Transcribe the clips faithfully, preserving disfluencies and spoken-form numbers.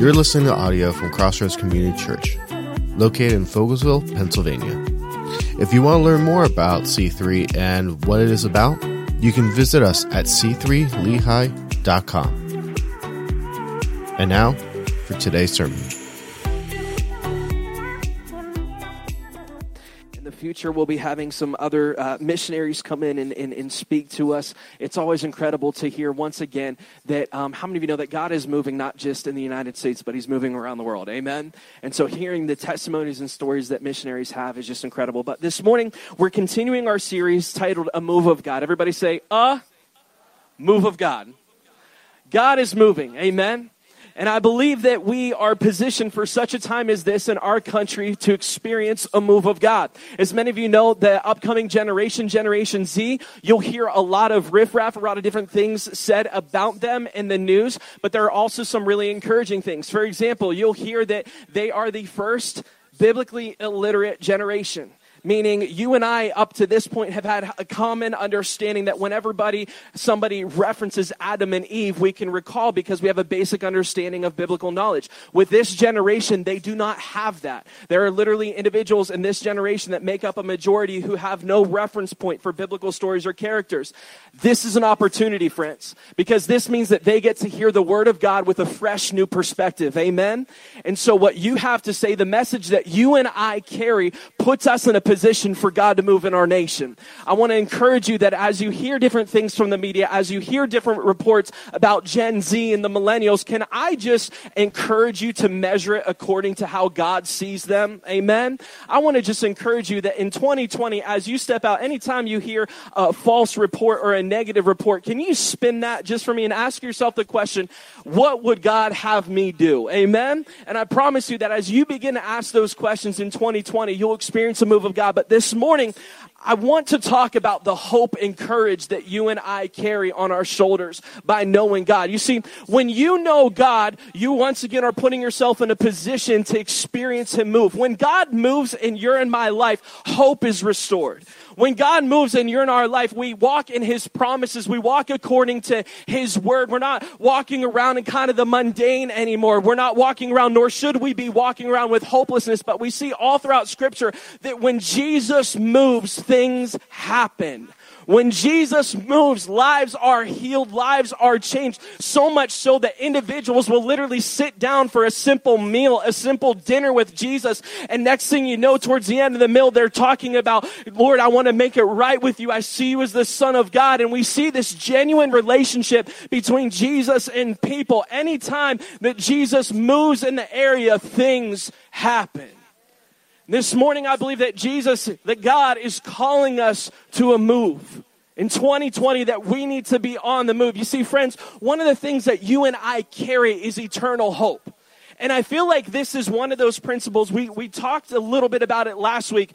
You're listening to audio from Crossroads Community Church, located in Fogelsville, Pennsylvania. If you want to learn more about C three and what it is about, you can visit us at C three Lehigh dot com. And now, for today's sermon. Future, we'll be having some other uh, missionaries come in and, and, and speak to us. It's always incredible to hear once again that um, how many of you know that God is moving not just in the United States, but he's moving around the world. Amen. And so hearing the testimonies and stories that missionaries have is just incredible. But this morning, we're continuing our series titled A Move of God. Everybody say, A Move of God. God is moving. Amen. And I believe that we are positioned for such a time as this in our country to experience a move of God. As many of you know, the upcoming generation, Generation Z, you'll hear a lot of riffraff, a lot of different things said about them in the news, but there are also some really encouraging things. For example, you'll hear that they are the first biblically illiterate generation. Meaning you and I up to this point have had a common understanding that whenever somebody references Adam and Eve, we can recall because we have a basic understanding of biblical knowledge. With this generation, they do not have that. There are literally individuals in this generation that make up a majority who have no reference point for biblical stories or characters. This is an opportunity, friends, because this means that they get to hear the word of God with a fresh new perspective. Amen? And so what you have to say, the message that you and I carry puts us in a position for God to move in our nation. I want to encourage you that as you hear different things from the media, as you hear different reports about Gen Z and the millennials, can I just encourage you to measure it according to how God sees them? Amen. I want to just encourage you that in twenty twenty, as you step out, anytime you hear a false report or a negative report, can you spin that just for me and ask yourself the question, what would God have me do? Amen. And I promise you that as you begin to ask those questions in twenty twenty, you'll experience a move of God. God, but this morning, I want to talk about the hope and courage that you and I carry on our shoulders by knowing God. You see, when you know God, you once again are putting yourself in a position to experience Him move. When God moves and you're in my life, hope is restored. When God moves and you're in our life, we walk in His promises. We walk according to His word. We're not walking around in kind of the mundane anymore. We're not walking around, nor should we be walking around with hopelessness. But we see all throughout Scripture that when Jesus moves, things happen. When Jesus moves, lives are healed, lives are changed, so much so that individuals will literally sit down for a simple meal, a simple dinner with Jesus, and next thing you know, towards the end of the meal, they're talking about, Lord, I want to make it right with you. I see you as the Son of God, and we see this genuine relationship between Jesus and people. Anytime that Jesus moves in the area, things happen. This morning, I believe that Jesus, that God is calling us to a move. In twenty twenty, that we need to be on the move. You see, friends, one of the things that you and I carry is eternal hope. And I feel like this is one of those principles. We, we talked a little bit about it last week.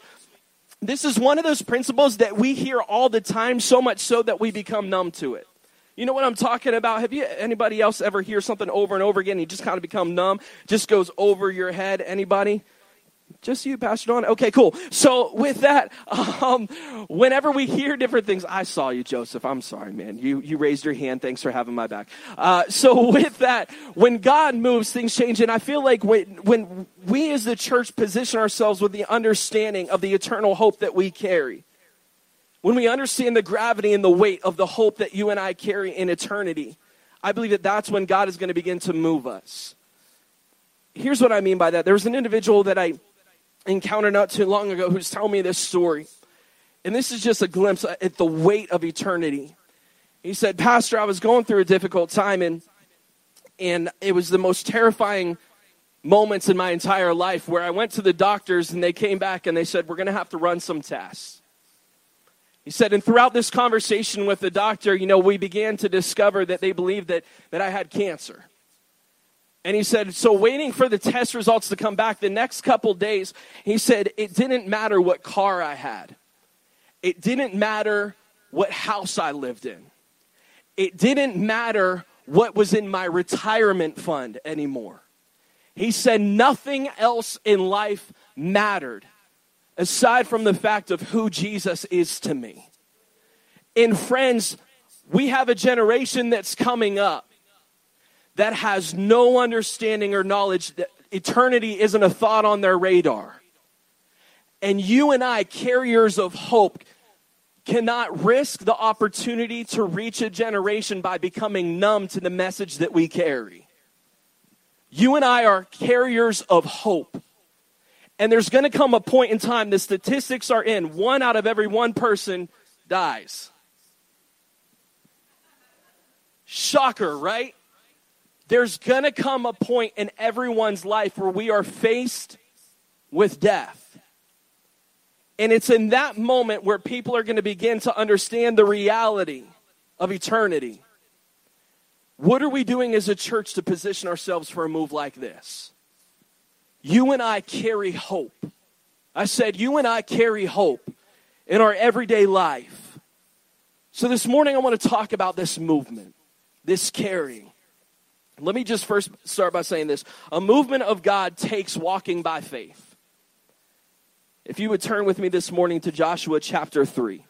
This is one of those principles that we hear all the time, so much so that we become numb to it. You know what I'm talking about? Have you anybody else ever hear something over and over again and you just kind of become numb? Just goes over your head. Anybody? Just you, Pastor Donnie. Okay, cool. So with that, um, whenever we hear different things, I saw you, Joseph. I'm sorry, man. You you raised your hand. Thanks for having my back. Uh, so with that, when God moves, things change. And I feel like when, when we as the church position ourselves with the understanding of the eternal hope that we carry, when we understand the gravity and the weight of the hope that you and I carry in eternity, I believe that that's when God is going to begin to move us. Here's what I mean by that. There was an individual that I encountered not too long ago who's telling me this story, and this is just a glimpse at the weight of eternity. He said, Pastor, I was going through a difficult time, and and it was the most terrifying moments in my entire life where I went to the doctors and they came back and they said, we're going to have to run some tests. He said, and throughout this conversation with the doctor, you know, we began to discover that they believed that that I had cancer. And he said, so waiting for the test results to come back the next couple days, he said, it didn't matter what car I had. It didn't matter what house I lived in. It didn't matter what was in my retirement fund anymore. He said nothing else in life mattered aside from the fact of who Jesus is to me. And friends, we have a generation that's coming up that has no understanding or knowledge that eternity isn't a thought on their radar. And you and I, carriers of hope, cannot risk the opportunity to reach a generation by becoming numb to the message that we carry. You and I are carriers of hope. And there's going to come a point in time, the statistics are in, one out of every one person dies. Shocker, right? There's going to come a point in everyone's life where we are faced with death. And it's in that moment where people are going to begin to understand the reality of eternity. What are we doing as a church to position ourselves for a move like this? You and I carry hope. I said, you and I carry hope in our everyday life. So this morning I want to talk about this movement, this carrying. Let me just first start by saying this. A movement of God takes walking by faith. If you would turn with me this morning to Joshua chapter three.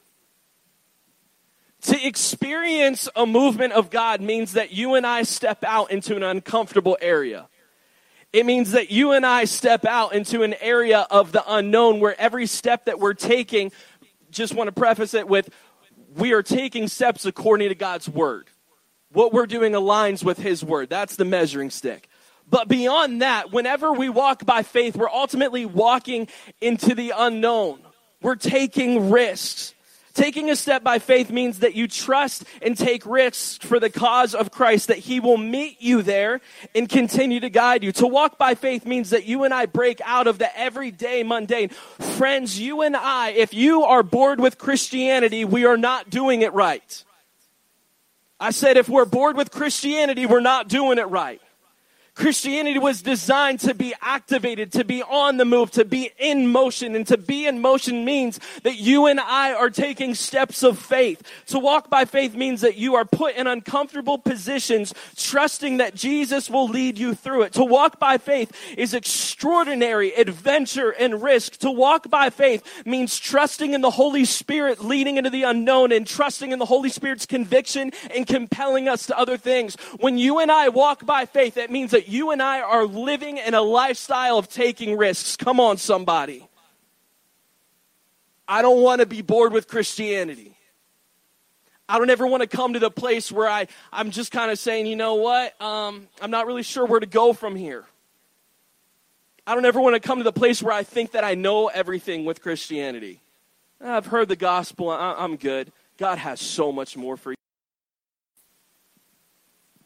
To experience a movement of God means that you and I step out into an uncomfortable area. It means that you and I step out into an area of the unknown where every step that we're taking, just want to preface it with, we are taking steps according to God's word. What we're doing aligns with his word. That's the measuring stick. But beyond that, whenever we walk by faith, we're ultimately walking into the unknown. We're taking risks. Taking a step by faith means that you trust and take risks for the cause of Christ, that he will meet you there and continue to guide you. To walk by faith means that you and I break out of the everyday mundane. Friends, you and I, if you are bored with Christianity, we are not doing it right. I said, if we're bored with Christianity, we're not doing it right. Christianity was designed to be activated, to be on the move, to be in motion. And to be in motion means that you and I are taking steps of faith. To walk by faith means that you are put in uncomfortable positions, trusting that Jesus will lead you through it. To walk by faith is extraordinary adventure and risk. To walk by faith means trusting in the Holy Spirit leading into the unknown and trusting in the Holy Spirit's conviction and compelling us to other things. When you and I walk by faith, that means that you and I are living in a lifestyle of taking risks. Come on, somebody. I don't want to be bored with Christianity. I don't ever want to come to the place where I, I'm just kind of saying, you know what, um, I'm not really sure where to go from here. I don't ever want to come to the place where I think that I know everything with Christianity. I've heard the gospel. I, I'm good. God has so much more for you.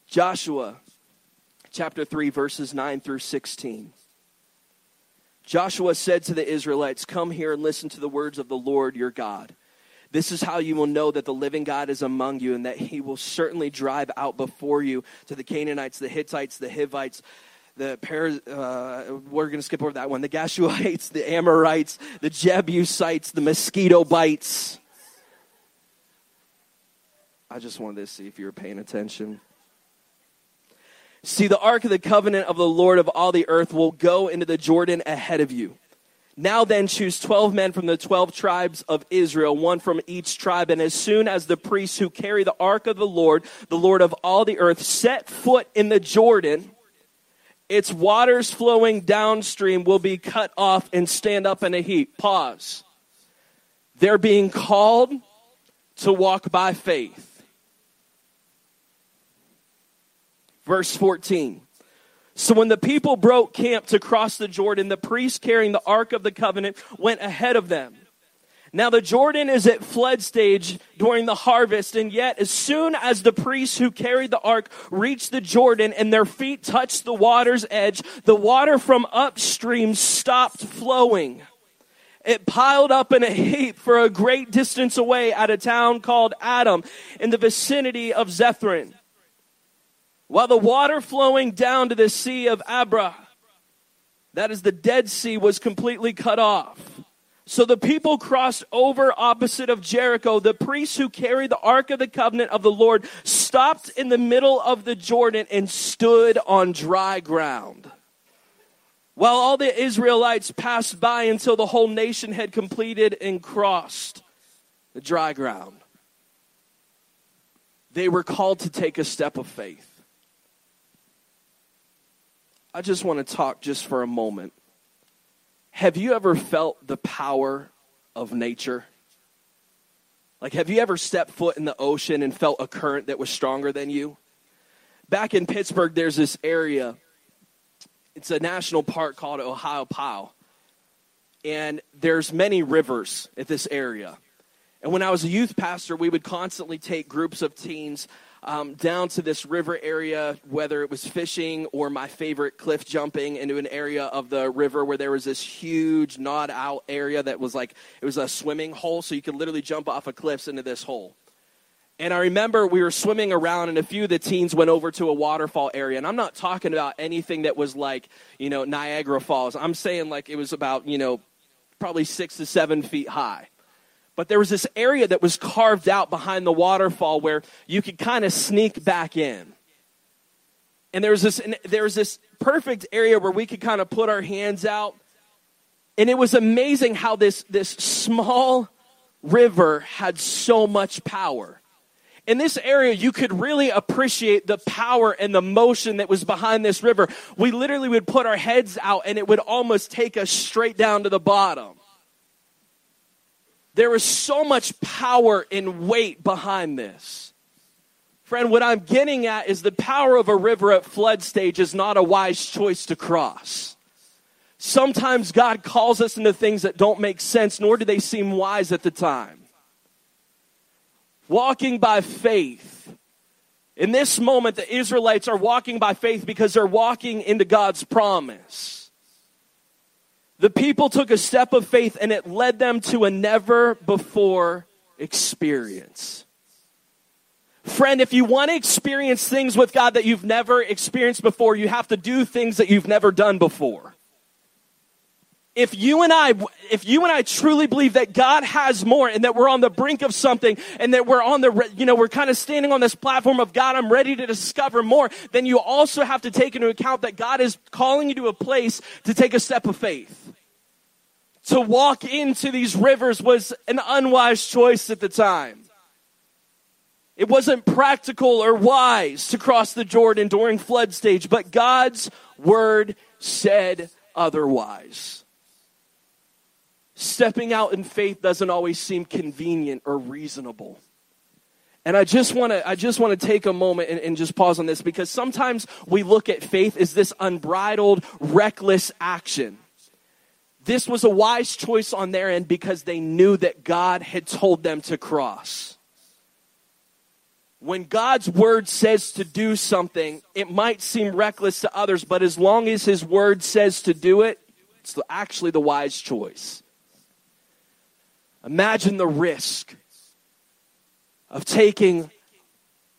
Joshua chapter three, verses nine through sixteen. Joshua said to the Israelites, "Come here and listen to the words of the Lord your God. This is how you will know that the living God is among you and that he will certainly drive out before you to the Canaanites, the Hittites, the Hivites, the Periz- uh, we're going to skip over that one, the Gashuites, the Amorites, the Jebusites, the mosquito bites." I just wanted to see if you were paying attention. "See, the Ark of the Covenant of the Lord of all the earth will go into the Jordan ahead of you. Now then, choose twelve men from the twelve tribes of Israel, one from each tribe. And as soon as the priests who carry the Ark of the Lord, the Lord of all the earth, set foot in the Jordan, its waters flowing downstream will be cut off and stand up in a heap." Pause. They're being called to walk by faith. Verse fourteen, "So when the people broke camp to cross the Jordan, the priests carrying the Ark of the Covenant went ahead of them. Now the Jordan is at flood stage during the harvest, and yet as soon as the priests who carried the ark reached the Jordan and their feet touched the water's edge, the water from upstream stopped flowing. It piled up in a heap for a great distance away at a town called Adam in the vicinity of Zethron, while the water flowing down to the Sea of Abra, that is the Dead Sea, was completely cut off. So the people crossed over opposite of Jericho. The priests who carried the Ark of the Covenant of the Lord stopped in the middle of the Jordan and stood on dry ground, while all the Israelites passed by until the whole nation had completed and crossed the dry ground." They were called to take a step of faith. I just want to talk just for a moment. Have you ever felt the power of nature? Like, have you ever stepped foot in the ocean and felt a current that was stronger than you? Back in Pittsburgh, there's this area. It's a national park called Ohio Pile. And there's many rivers at this area. And when I was a youth pastor, we would constantly take groups of teens um, down to this river area, whether it was fishing or my favorite, cliff jumping into an area of the river where there was this huge gnawed out area that was like, it was a swimming hole. So you could literally jump off of cliffs into this hole. And I remember we were swimming around, and a few of the teens went over to a waterfall area. And I'm not talking about anything that was like, you know, Niagara Falls. I'm saying like it was about, you know, probably six to seven feet high. But there was this area that was carved out behind the waterfall where you could kind of sneak back in. And there was this, and there was this perfect area where we could kind of put our hands out. And it was amazing how this, this small river had so much power. In this area, you could really appreciate the power and the motion that was behind this river. We literally would put our heads out, and it would almost take us straight down to the bottom. There was so much power and weight behind this. Friend, what I'm getting at is the power of a river at flood stage is not a wise choice to cross. Sometimes God calls us into things that don't make sense, nor do they seem wise at the time. Walking by faith. In this moment, the Israelites are walking by faith because they're walking into God's promise. The people took a step of faith, and it led them to a never-before experience. Friend, if you want to experience things with God that you've never experienced before, you have to do things that you've never done before. If you and I, if you and I truly believe that God has more, and that we're on the brink of something, and that we're on the, you know, we're kind of standing on this platform of God, I'm ready to discover more, then you also have to take into account that God is calling you to a place to take a step of faith. To walk into these rivers was an unwise choice at the time. It wasn't practical or wise to cross the Jordan during flood stage, but God's word said otherwise. Stepping out in faith doesn't always seem convenient or reasonable. And I just want to I just want to take a moment and, and just pause on this, because sometimes we look at faith as this unbridled, reckless action. This was a wise choice on their end because they knew that God had told them to cross. When God's word says to do something, it might seem reckless to others, but as long as his word says to do it, it's actually the wise choice. Imagine the risk of taking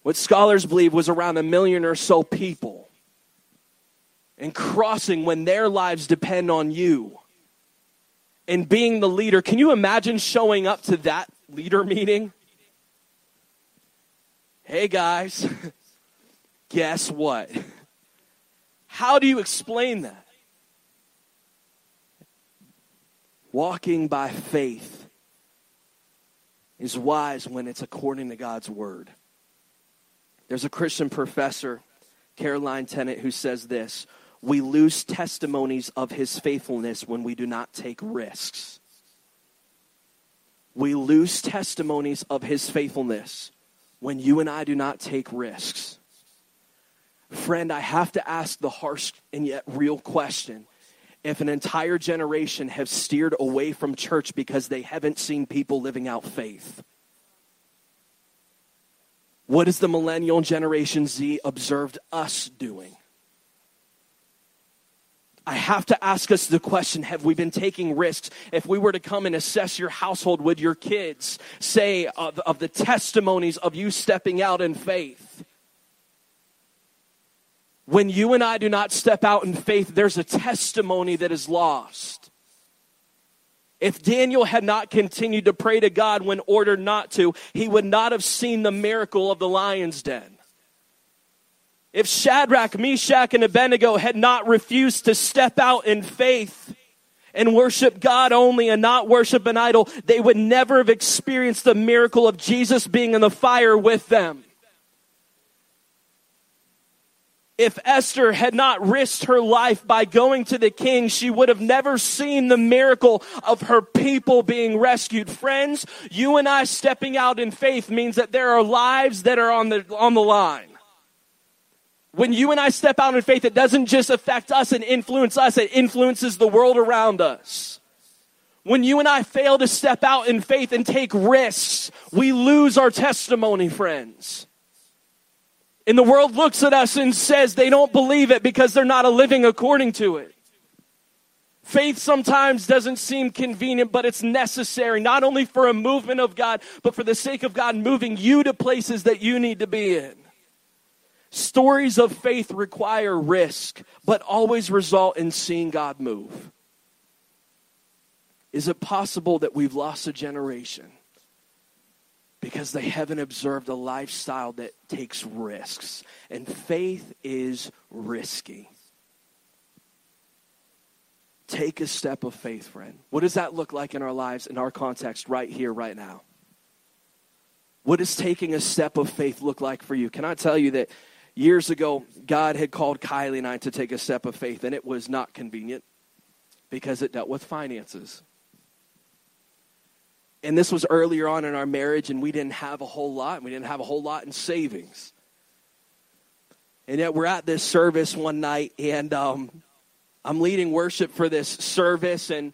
what scholars believe was around a million or so people and crossing when their lives depend on you and being the leader. Can you imagine showing up to that leader meeting? Hey, guys, guess what? How do you explain that? Walking by faith is wise when it's according to God's word. There's a Christian professor, Caroline Tennant, who says this: we lose testimonies of his faithfulness when we do not take risks. We lose testimonies of his faithfulness when you and I do not take risks. Friend, I have to ask the harsh and yet real question. If an entire generation have steered away from church because they haven't seen people living out faith, what is the millennial Generation Z observed us doing? I have to ask us the question, have we been taking risks? If we were to come and assess your household, would your kids say of, of the testimonies of you stepping out in faith? When you and I do not step out in faith, there's a testimony that is lost. If Daniel had not continued to pray to God when ordered not to, he would not have seen the miracle of the lion's den. If Shadrach, Meshach, and Abednego had not refused to step out in faith and worship God only and not worship an idol, they would never have experienced the miracle of Jesus being in the fire with them. If Esther had not risked her life by going to the king, she would have never seen the miracle of her people being rescued. Friends, you and I stepping out in faith means that there are lives that are on the, on the line. When you and I step out in faith, it doesn't just affect us and influence us, it influences the world around us. When you and I fail to step out in faith and take risks, we lose our testimony, friends. And the world looks at us and says they don't believe it because they're not living according to it. Faith sometimes doesn't seem convenient, but it's necessary, not only for a movement of God, but for the sake of God moving you to places that you need to be in. Stories of faith require risk, but always result in seeing God move. Is it possible that we've lost a generation because they haven't observed a lifestyle that takes risks? And faith is risky. Take a step of faith, friend. What does that look like in our lives, in our context, right here, right now? What does taking a step of faith look like for you? Can I tell you that years ago, God had called Kylie and I to take a step of faith, and it was not convenient because it dealt with finances. And this was earlier on in our marriage, and we didn't have a whole lot, and we didn't have a whole lot in savings. And yet we're at this service one night, and um, I'm leading worship for this service, and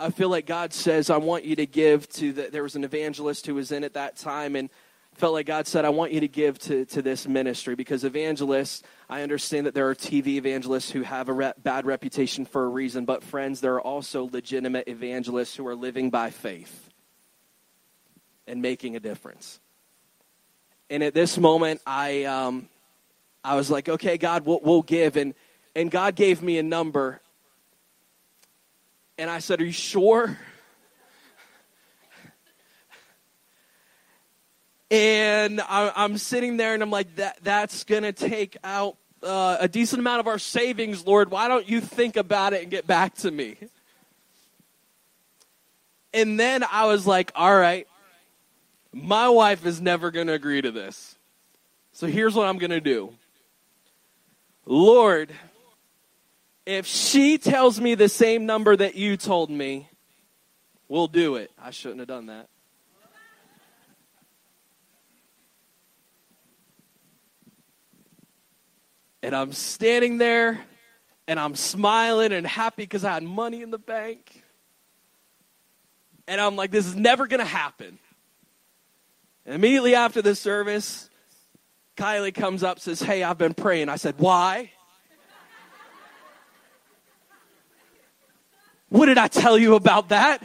I feel like God says, I want you to give to the, there was an evangelist who was in at that time, and felt like God said, I want you to give to, to this ministry, because evangelists, I understand that there are T V evangelists who have a rep, bad reputation for a reason, but friends, there are also legitimate evangelists who are living by faith and making a difference. And at this moment, I um, I was like, okay, God, we'll, we'll give, and and God gave me a number. And I said, are you sure? And I, I'm sitting there and I'm like, that that's going to take out uh, a decent amount of our savings, Lord. Why don't you think about it and get back to me? And then I was like, all right, my wife is never going to agree to this. So here's what I'm going to do. Lord, if she tells me the same number that you told me, we'll do it. I shouldn't have done that. And I'm standing there, and I'm smiling and happy because I had money in the bank. And I'm like, this is never going to happen. And immediately after the service, Kylie comes up and says, hey, I've been praying. I said, why? What did I tell you about that?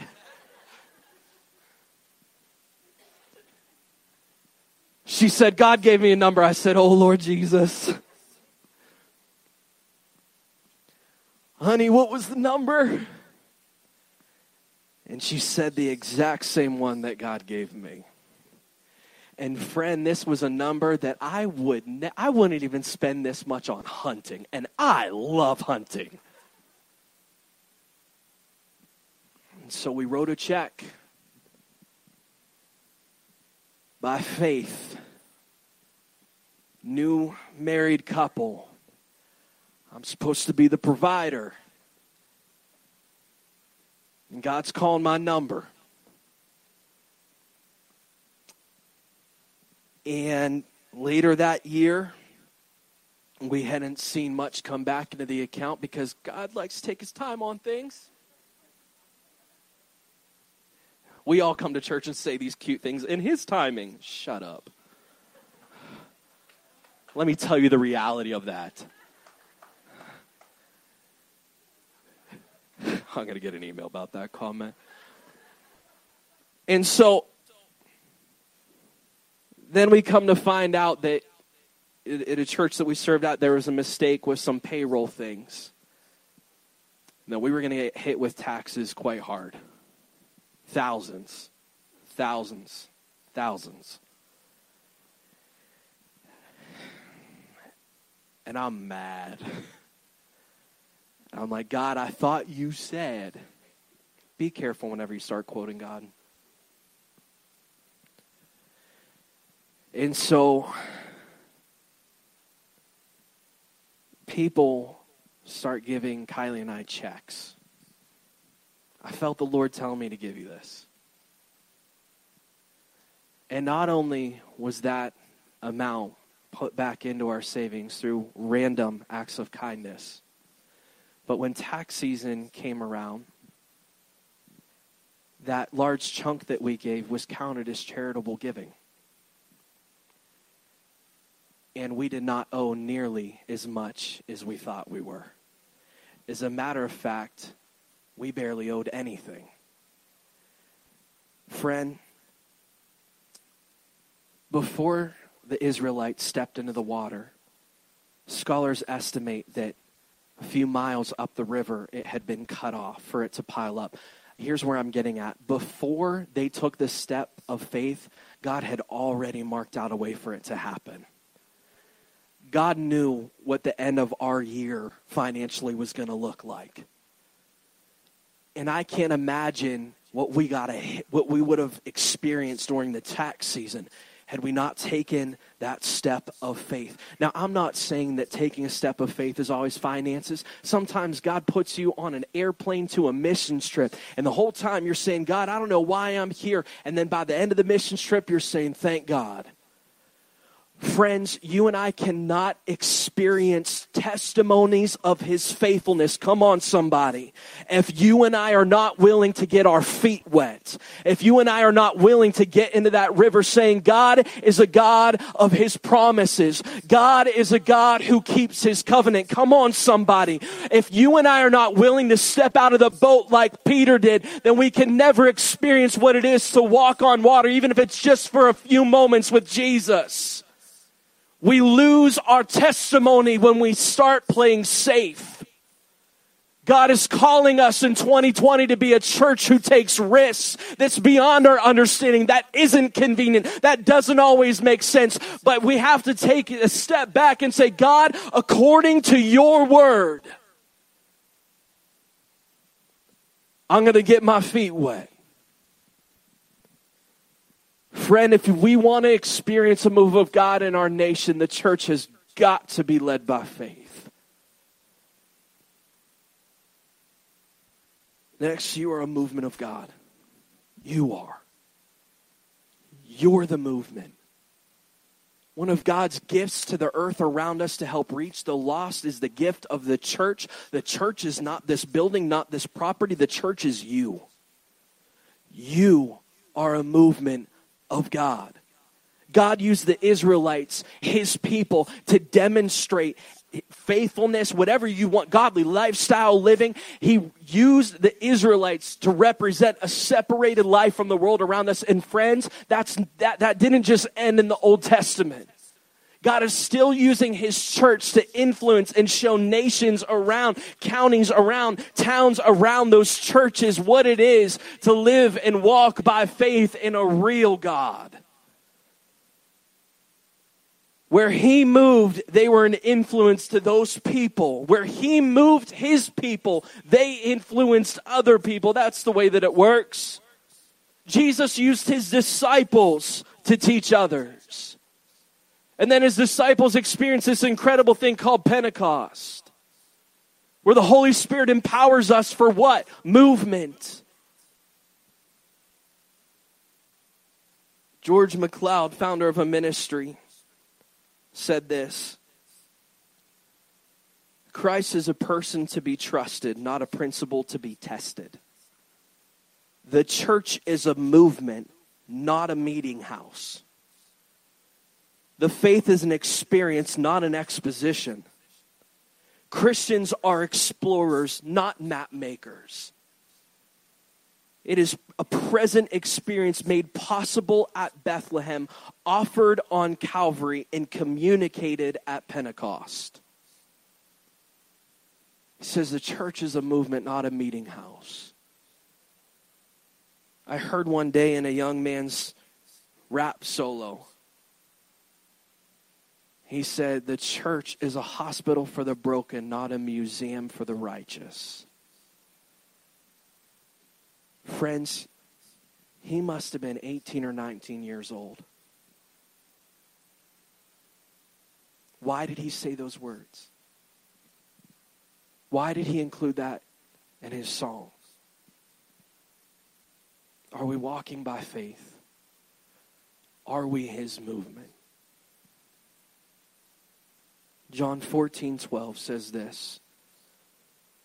She said, God gave me a number. I said, oh, Lord Jesus. Honey, what was the number? And she said the exact same one that God gave me. And friend, this was a number that I, would ne- I wouldn't even spend this much on hunting. And I love hunting. So we wrote a check by faith. New married couple. I'm supposed to be the provider. And God's calling my number. And later that year, we hadn't seen much come back into the account because God likes to take his time on things. We all come to church and say these cute things in his timing. Shut up. Let me tell you the reality of that. I'm going to get an email about that comment. And so then we come to find out that at a church that we served at, there was a mistake with some payroll things. Now, we were going to get hit with taxes quite hard. Thousands, thousands, thousands. And I'm mad. And I'm like, God, I thought you said, be careful whenever you start quoting God. And so people start giving Kylie and I checks. I felt the Lord tell me to give you this. And not only was that amount put back into our savings through random acts of kindness, but when tax season came around, that large chunk that we gave was counted as charitable giving. And we did not owe nearly as much as we thought we were. As a matter of fact, we barely owed anything. Friend, before the Israelites stepped into the water, scholars estimate that a few miles up the river, it had been cut off for it to pile up. Here's where I'm getting at. Before they took the step of faith, God had already marked out a way for it to happen. God knew what the end of our year financially was going to look like. And I can't imagine what we got to, what we would have experienced during the tax season had we not taken that step of faith. Now, I'm not saying that taking a step of faith is always finances. Sometimes God puts you on an airplane to a missions trip, and the whole time you're saying, God, I don't know why I'm here. And then by the end of the missions trip, you're saying, thank God. Friends, you and I cannot experience testimonies of his faithfulness. Come on, somebody. If you and I are not willing to get our feet wet, if you and I are not willing to get into that river saying God is a God of his promises, God is a God who keeps his covenant. Come on, somebody. If you and I are not willing to step out of the boat like Peter did, then we can never experience what it is to walk on water, even if it's just for a few moments with Jesus. We lose our testimony when we start playing safe. God is calling us in twenty twenty to be a church who takes risks that's beyond our understanding, that isn't convenient, that doesn't always make sense, but we have to take a step back and say, God, according to your word, I'm going to get my feet wet. Friend, if we want to experience a move of God in our nation, the church has got to be led by faith. Next, you are a movement of God. You are. You're the movement. One of God's gifts to the earth around us to help reach the lost is the gift of the church. The church is not this building, not this property. The church is you. You are a movement of God. God used the Israelites, his people, to demonstrate faithfulness, whatever you want, godly lifestyle living. He used the Israelites to represent a separated life from the world around us. And friends, that's that, that didn't just end in the Old Testament. God is still using his church to influence and show nations around, counties around, towns around those churches what it is to live and walk by faith in a real God. Where he moved, they were an influence to those people. Where he moved his people, they influenced other people. That's the way that it works. Jesus used his disciples to teach others. And then his disciples experienced this incredible thing called Pentecost, where the Holy Spirit empowers us for what? Movement. George MacLeod, founder of a ministry, said this: Christ is a person to be trusted, not a principle to be tested. The church is a movement, not a meeting house. The faith is an experience, not an exposition. Christians are explorers, not map makers. It is a present experience made possible at Bethlehem, offered on Calvary, and communicated at Pentecost. He says the church is a movement, not a meeting house. I heard one day in a young man's rap solo, he said, the church is a hospital for the broken, not a museum for the righteous. Friends, he must have been eighteen or nineteen years old. Why did he say those words? Why did he include that in his song? Are we walking by faith? Are we his movement? John fourteen twelve says this.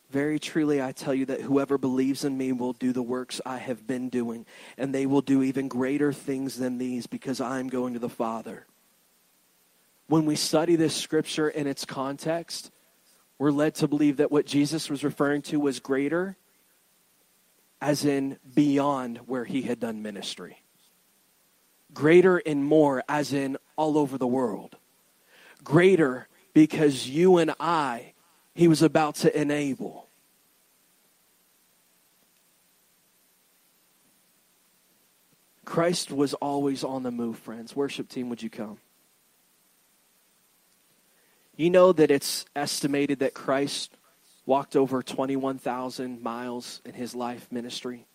Very truly I tell you that whoever believes in me will do the works I have been doing, and they will do even greater things than these, because I am going to the Father. When we study this scripture in its context, we're led to believe that what Jesus was referring to was greater, as in beyond where he had done ministry. Greater and more, as in all over the world. Greater because you and I, he was about to enable. Christ was always on the move, friends. Worship team, would you come? You know that it's estimated that Christ walked over twenty-one thousand miles in his life ministry.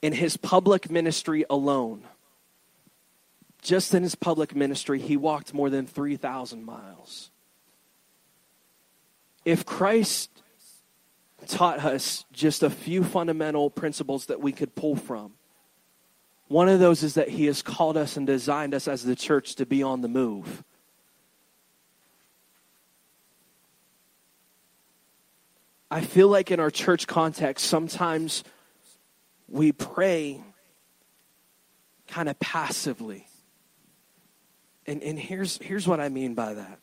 In his public ministry alone, just in his public ministry, he walked more than three thousand miles. If Christ taught us just a few fundamental principles that we could pull from, one of those is that he has called us and designed us as the church to be on the move. I feel like in our church context, sometimes we pray kind of passively. And and here's here's what I mean by that.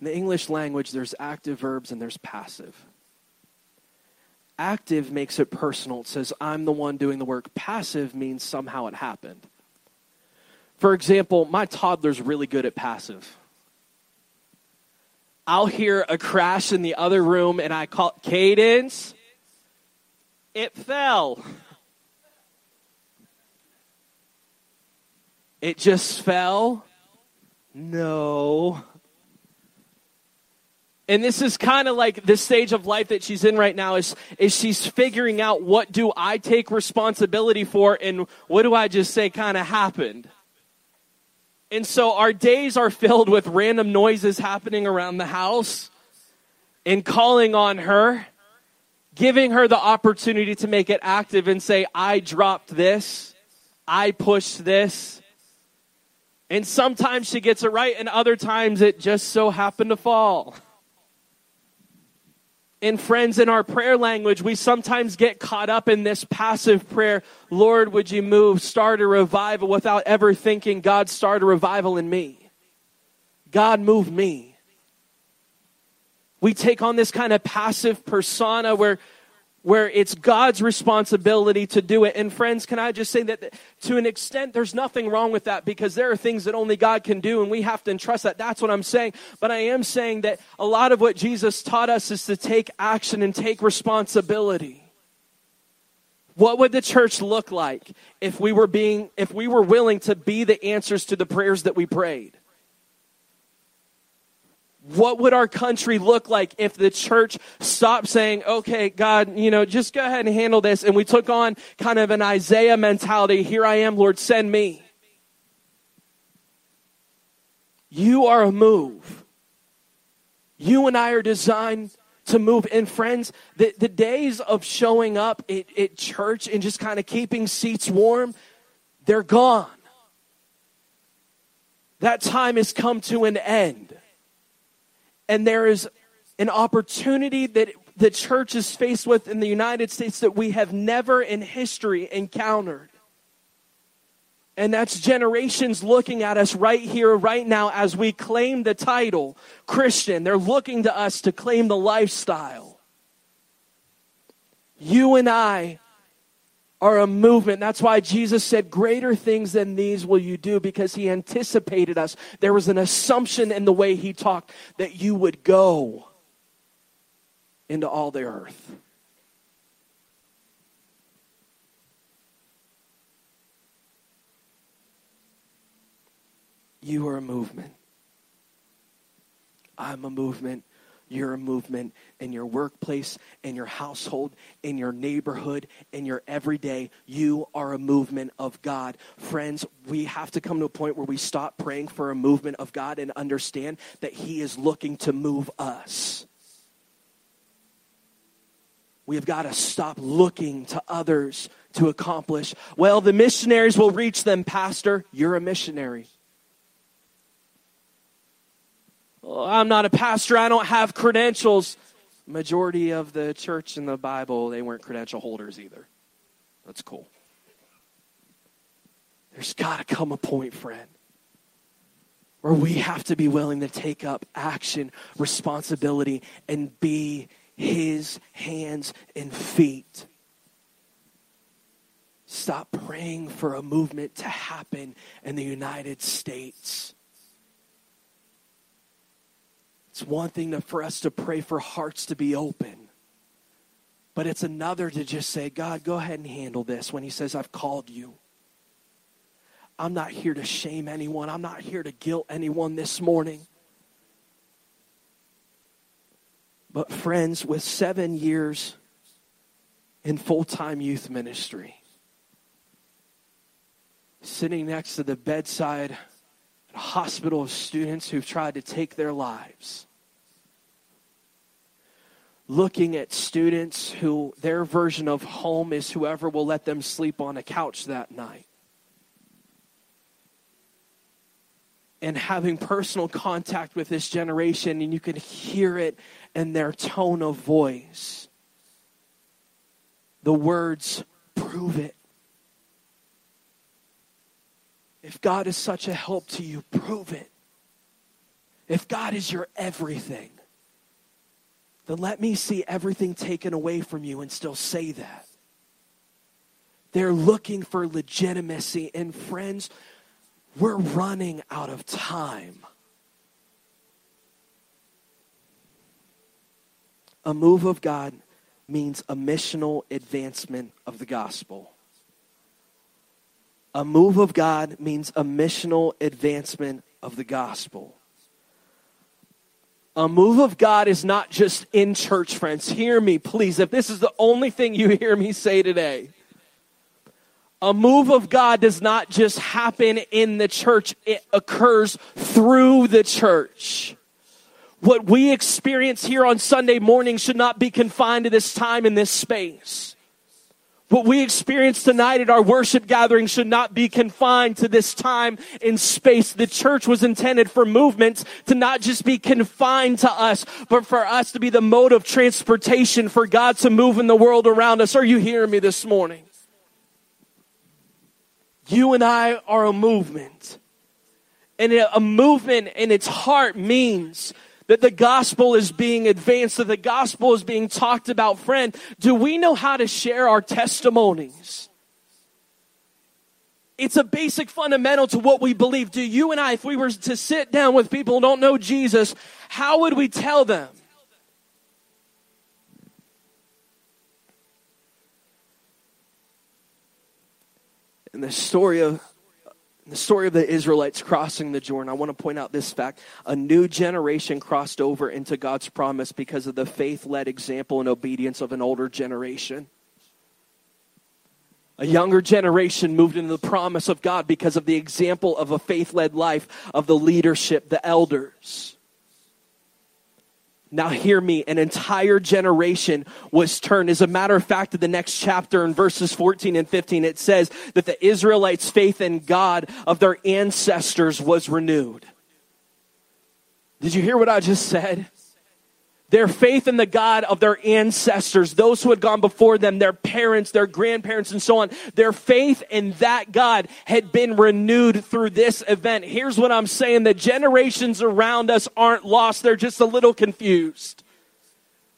In the English language, there's active verbs and there's passive. Active makes it personal. It says, I'm the one doing the work. Passive means somehow it happened. For example, my toddler's really good at passive. I'll hear a crash in the other room and I call it, Cadence, it fell. It just fell? No. And this is kind of like the stage of life that she's in right now is, is she's figuring out what do I take responsibility for and what do I just say kind of happened. And so our days are filled with random noises happening around the house and calling on her, giving her the opportunity to make it active and say, I dropped this, I pushed this. And sometimes she gets it right, and other times it just so happened to fall. And friends, in our prayer language, we sometimes get caught up in this passive prayer. Lord, would you move, start a revival, without ever thinking, God, start a revival in me. God, move me. We take on this kind of passive persona where where it's God's responsibility to do it. And friends, can I just say that to an extent, there's nothing wrong with that, because there are things that only God can do and we have to entrust that. That's what I'm saying. But I am saying that a lot of what Jesus taught us is to take action and take responsibility. What would the church look like if we were being, if we were willing to be the answers to the prayers that we prayed? What would our country look like if the church stopped saying, okay, God, you know, just go ahead and handle this, and we took on kind of an Isaiah mentality, here I am, Lord, send me. You are a move. You and I are designed to move. And friends, the, the days of showing up at, at church and just kind of keeping seats warm, they're gone. That time has come to an end. And there is an opportunity that the church is faced with in the United States that we have never in history encountered. And that's generations looking at us right here, right now, as we claim the title Christian. They're looking to us to claim the lifestyle. You and I are a movement. That's why Jesus said, greater things than these will you do, because he anticipated us. There was an assumption in the way he talked that you would go into all the earth. You are a movement. I'm a movement. your movement, in your workplace, in your household, in your neighborhood, in your everyday. You are a movement of God. Friends, we have to come to a point where we stop praying for a movement of God and understand that he is looking to move us. We have got to stop looking to others to accomplish. Well, the missionaries will reach them, Pastor. You're a missionary. Well, I'm not a pastor. I don't have credentials. Majority of the church in the Bible, they weren't credential holders either. That's cool. There's got to come a point, friend, where we have to be willing to take up action, responsibility, and be his hands and feet. Stop praying for a movement to happen in the United States. It's one thing to, for us to pray for hearts to be open, but it's another to just say, God, go ahead and handle this when he says, I've called you. I'm not here to shame anyone. I'm not here to guilt anyone this morning. But friends, with seven years in full-time youth ministry, sitting next to the bedside at a hospital of students who've tried to take their lives, looking at students who their version of home is whoever will let them sleep on a couch that night, and having personal contact with this generation, and you can hear it in their tone of voice. The words prove it. If God is such a help to you, prove it. If God is your everything, then let me see everything taken away from you and still say that. They're looking for legitimacy, and friends, we're running out of time. A move of God means a missional advancement of the gospel. A move of God means a missional advancement of the gospel. A move of God is not just in church, friends. Hear me, please. If this is the only thing you hear me say today, a move of God does not just happen in the church. It occurs through the church. What we experience here on Sunday morning should not be confined to this time and this space. What we experience tonight at our worship gathering should not be confined to this time and space. The church was intended for movements to not just be confined to us, but for us to be the mode of transportation for God to move in the world around us. Are you hearing me this morning? You and I are a movement. And a movement in its heart means that the gospel is being advanced, that the gospel is being talked about. Friend, do we know how to share our testimonies? It's a basic fundamental to what we believe. Do you and I, if we were to sit down with people who don't know Jesus, how would we tell them? In the story of The story of the Israelites crossing the Jordan, I want to point out this fact. A new generation crossed over into God's promise because of the faith-led example and obedience of an older generation. A younger generation moved into the promise of God because of the example of a faith-led life of the leadership, the elders. Now hear me, an entire generation was turned. As a matter of fact, in the next chapter, in verses fourteen and fifteen, it says that the Israelites' faith in God of their ancestors was renewed. Did you hear what I just said? Their faith in the God of their ancestors, those who had gone before them, their parents, their grandparents, and so on, their faith in that God had been renewed through this event. Here's what I'm saying. The generations around us aren't lost. They're just a little confused.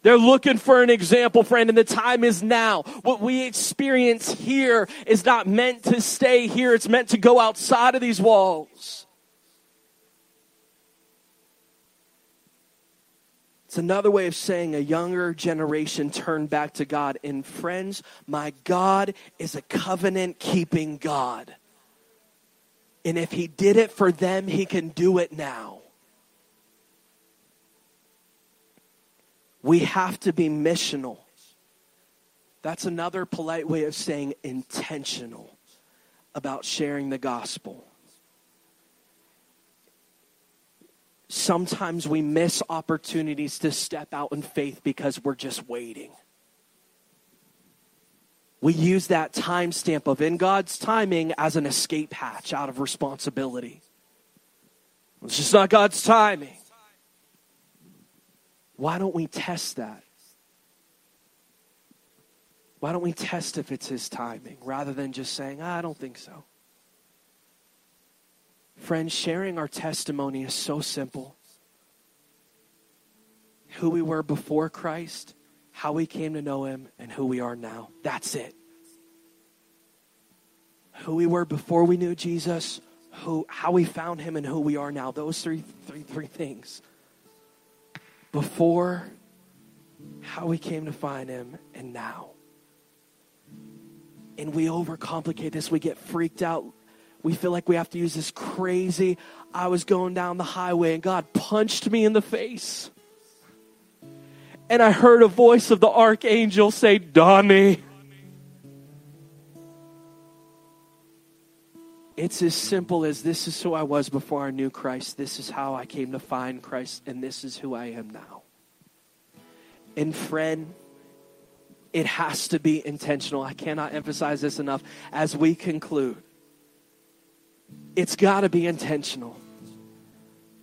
They're looking for an example, friend, and the time is now. What we experience here is not meant to stay here. It's meant to go outside of these walls. It's another way of saying a younger generation turned back to God. And friends, my God is a covenant-keeping God. And if he did it for them, he can do it now. We have to be missional. That's another polite way of saying intentional about sharing the gospel. Sometimes we miss opportunities to step out in faith because we're just waiting. We use that timestamp of in God's timing as an escape hatch out of responsibility. It's just not God's timing. Why don't we test that? Why don't we test if it's his timing rather than just saying, ah, I don't think so? Friends, sharing our testimony is so simple. Who we were before Christ, how we came to know him, and who we are now. That's it. Who we were before we knew Jesus, who, how we found him, and who we are now. Those three, three, three things. Before, how we came to find him, and now. And we overcomplicate this. We get freaked out. We feel like we have to use this crazy, I was going down the highway and God punched me in the face. And I heard a voice of the archangel say, Donnie. It's as simple as this is who I was before I knew Christ. This is how I came to find Christ. And this is who I am now. And friend, it has to be intentional. I cannot emphasize this enough as we conclude. It's got to be intentional.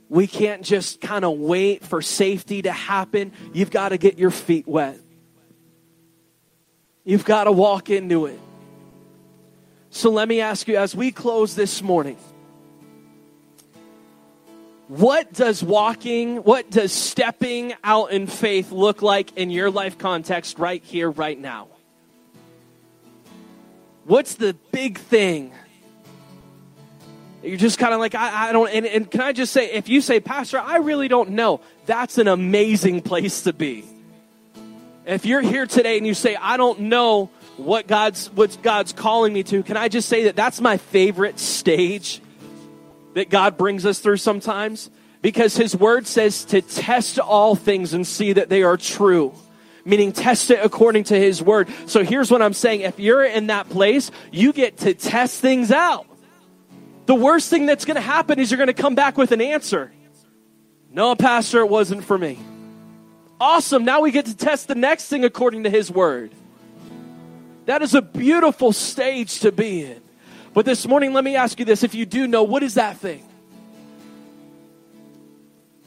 We can't just kind of wait for safety to happen. You've got to get your feet wet. You've got to walk into it. So let me ask you, as we close this morning, what does walking, what does stepping out in faith look like in your life context right here, right now? What's the big thing? You're just kind of like, I, I don't, and, and can I just say, if you say, Pastor, I really don't know, that's an amazing place to be. If you're here today and you say, I don't know what God's, what God's calling me to, can I just say that that's my favorite stage that God brings us through sometimes? Because his word says to test all things and see that they are true. Meaning test it according to his word. So here's what I'm saying. If you're in that place, you get to test things out. The worst thing that's going to happen is you're going to come back with an answer. No, Pastor, it wasn't for me. Awesome. Now we get to test the next thing according to his word. That is a beautiful stage to be in. But this morning, let me ask you this. If you do know, what is that thing?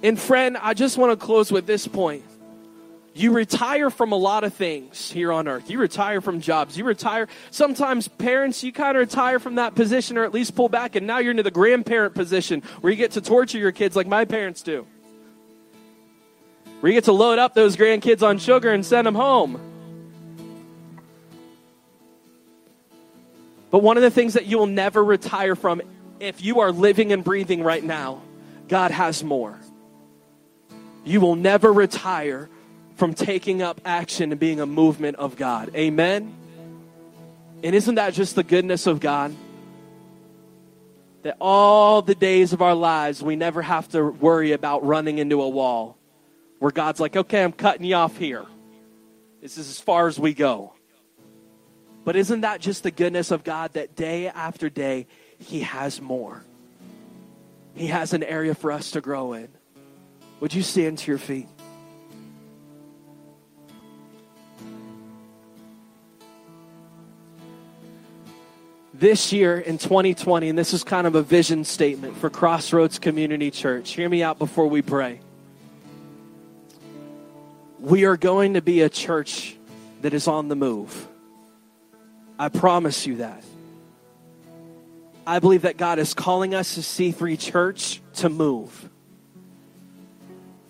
And friend, I just want to close with this point. You retire from a lot of things here on earth. You retire from jobs. You retire. Sometimes parents, you kind of retire from that position or at least pull back. And now you're into the grandparent position where you get to torture your kids like my parents do. Where you get to load up those grandkids on sugar and send them home. But one of the things that you will never retire from if you are living and breathing right now, God has more. You will never retire from taking up action and being a movement of God. Amen? And isn't that just the goodness of God? That all the days of our lives, we never have to worry about running into a wall where God's like, okay, I'm cutting you off here. This is as far as we go. But isn't that just the goodness of God that day after day, he has more? He has an area for us to grow in. Would you stand to your feet? This year in twenty twenty, and this is kind of a vision statement for Crossroads Community Church. Hear me out before we pray. We are going to be a church that is on the move. I promise you that. I believe that God is calling us as C three Church to move.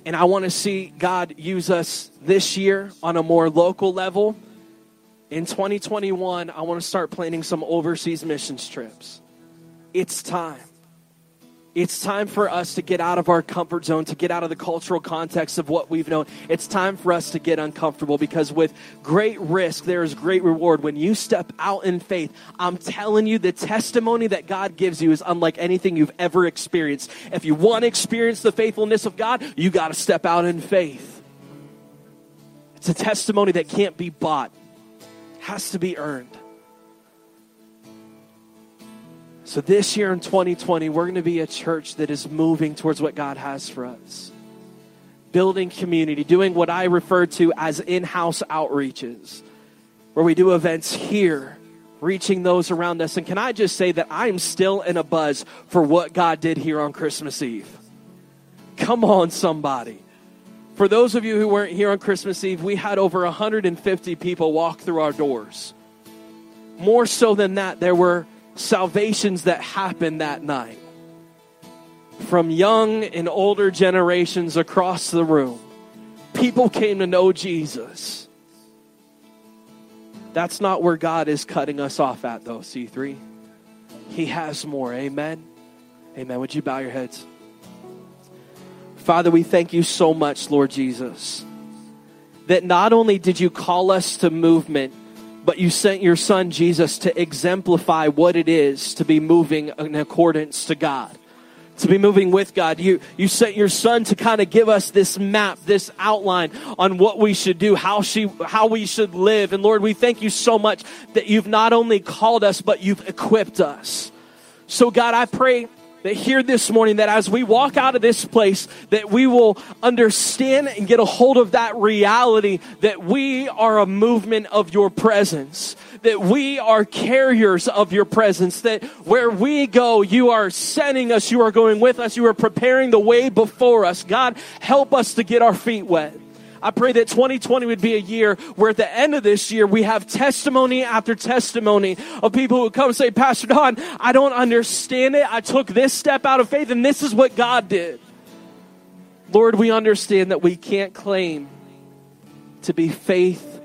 And I want to see God use us this year on a more local level. In twenty twenty-one, I want to start planning some overseas missions trips. It's time. It's time for us to get out of our comfort zone, to get out of the cultural context of what we've known. It's time for us to get uncomfortable because with great risk, there is great reward. When you step out in faith, I'm telling you, the testimony that God gives you is unlike anything you've ever experienced. If you want to experience the faithfulness of God, you got to step out in faith. It's a testimony that can't be bought. It has to be earned. So this year in twenty twenty, we're going to be a church that is moving towards what God has for us. Building community, doing what I refer to as in-house outreaches, where we do events here, reaching those around us. And can I just say that I'm still in a buzz for what God did here on Christmas Eve. Come on, somebody. For those of you who weren't here on Christmas Eve, we had over one hundred fifty people walk through our doors. More so than that, there were salvations that happened that night from young and older generations across the room. People came to know Jesus. That's not where God is cutting us off at, though, C three. He has more. Amen. Amen. Would you bow your heads? Father, we thank you so much, Lord Jesus, that not only did you call us to movement, but you sent your son, Jesus, to exemplify what it is to be moving in accordance to God, to be moving with God. You you sent your son to kind of give us this map, this outline on what we should do, how she, how we should live. And Lord, we thank you so much that you've not only called us, but you've equipped us. So God, I pray that here this morning, that as we walk out of this place, that we will understand and get a hold of that reality that we are a movement of your presence, that we are carriers of your presence, that where we go, you are sending us, you are going with us, you are preparing the way before us. God, help us to get our feet wet. I pray that twenty twenty would be a year where at the end of this year, we have testimony after testimony of people who come and say, Pastor Don, I don't understand it. I took this step out of faith and this is what God did. Lord, we understand that we can't claim to be faith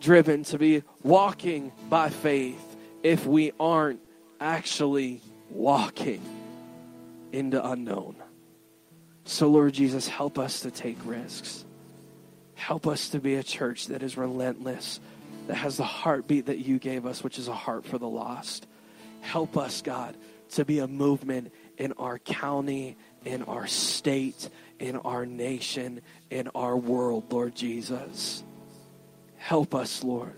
driven, to be walking by faith if we aren't actually walking into unknown. So Lord Jesus, help us to take risks. Help us to be a church that is relentless, that has the heartbeat that you gave us, which is a heart for the lost. Help us, God, to be a movement in our county, in our state, in our nation, in our world, Lord Jesus. Help us, Lord,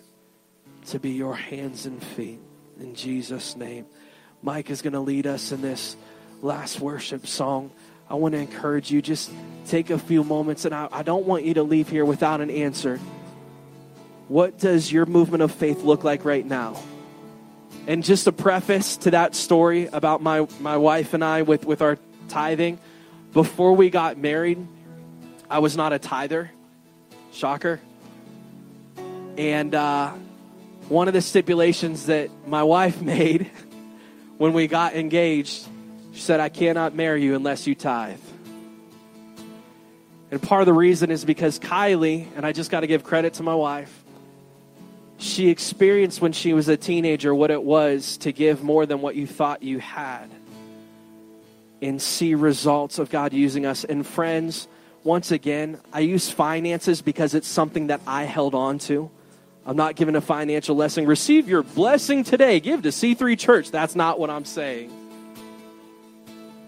to be your hands and feet in Jesus' name. Mike is going to lead us in this last worship song. I want to encourage you, just take a few moments, and I, I don't want you to leave here without an answer. What does your movement of faith look like right now? And just a preface to that story about my, my wife and I with, with our tithing. Before we got married, I was not a tither. Shocker. And uh, one of the stipulations that my wife made when we got engaged, she said, I cannot marry you unless you tithe. And part of the reason is because Kylie, and I just got to give credit to my wife, she experienced when she was a teenager what it was to give more than what you thought you had and see results of God using us. And friends, once again, I use finances because it's something that I held on to. I'm not giving a financial lesson. Receive your blessing today. Give to C three Church. That's not what I'm saying.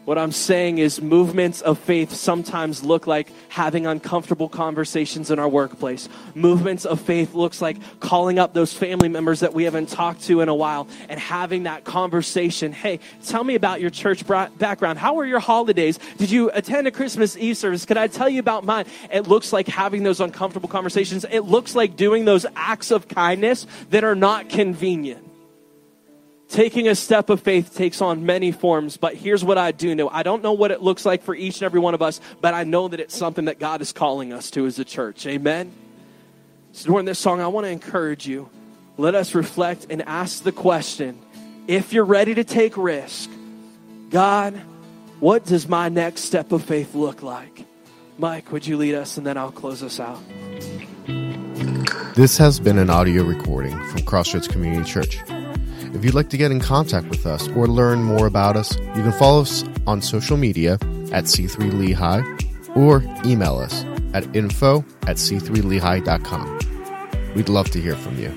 What I'm saying is movements of faith sometimes look like having uncomfortable conversations in our workplace. Movements of faith looks like calling up those family members that we haven't talked to in a while and having that conversation. Hey, tell me about your church background. How were your holidays? Did you attend a Christmas Eve service? Could I tell you about mine? It looks like having those uncomfortable conversations. It looks like doing those acts of kindness that are not convenient. Taking a step of faith takes on many forms, but here's what I do know. I don't know what it looks like for each and every one of us, but I know that it's something that God is calling us to as a church. Amen? So during this song, I want to encourage you. Let us reflect and ask the question, if you're ready to take risk, God, what does my next step of faith look like? Mike, would you lead us, and then I'll close us out. This has been an audio recording from Crossroads Community Church. If you'd like to get in contact with us or learn more about us, you can follow us on social media at C three Lehigh or email us at info at c three lehigh dot com. We'd love to hear from you.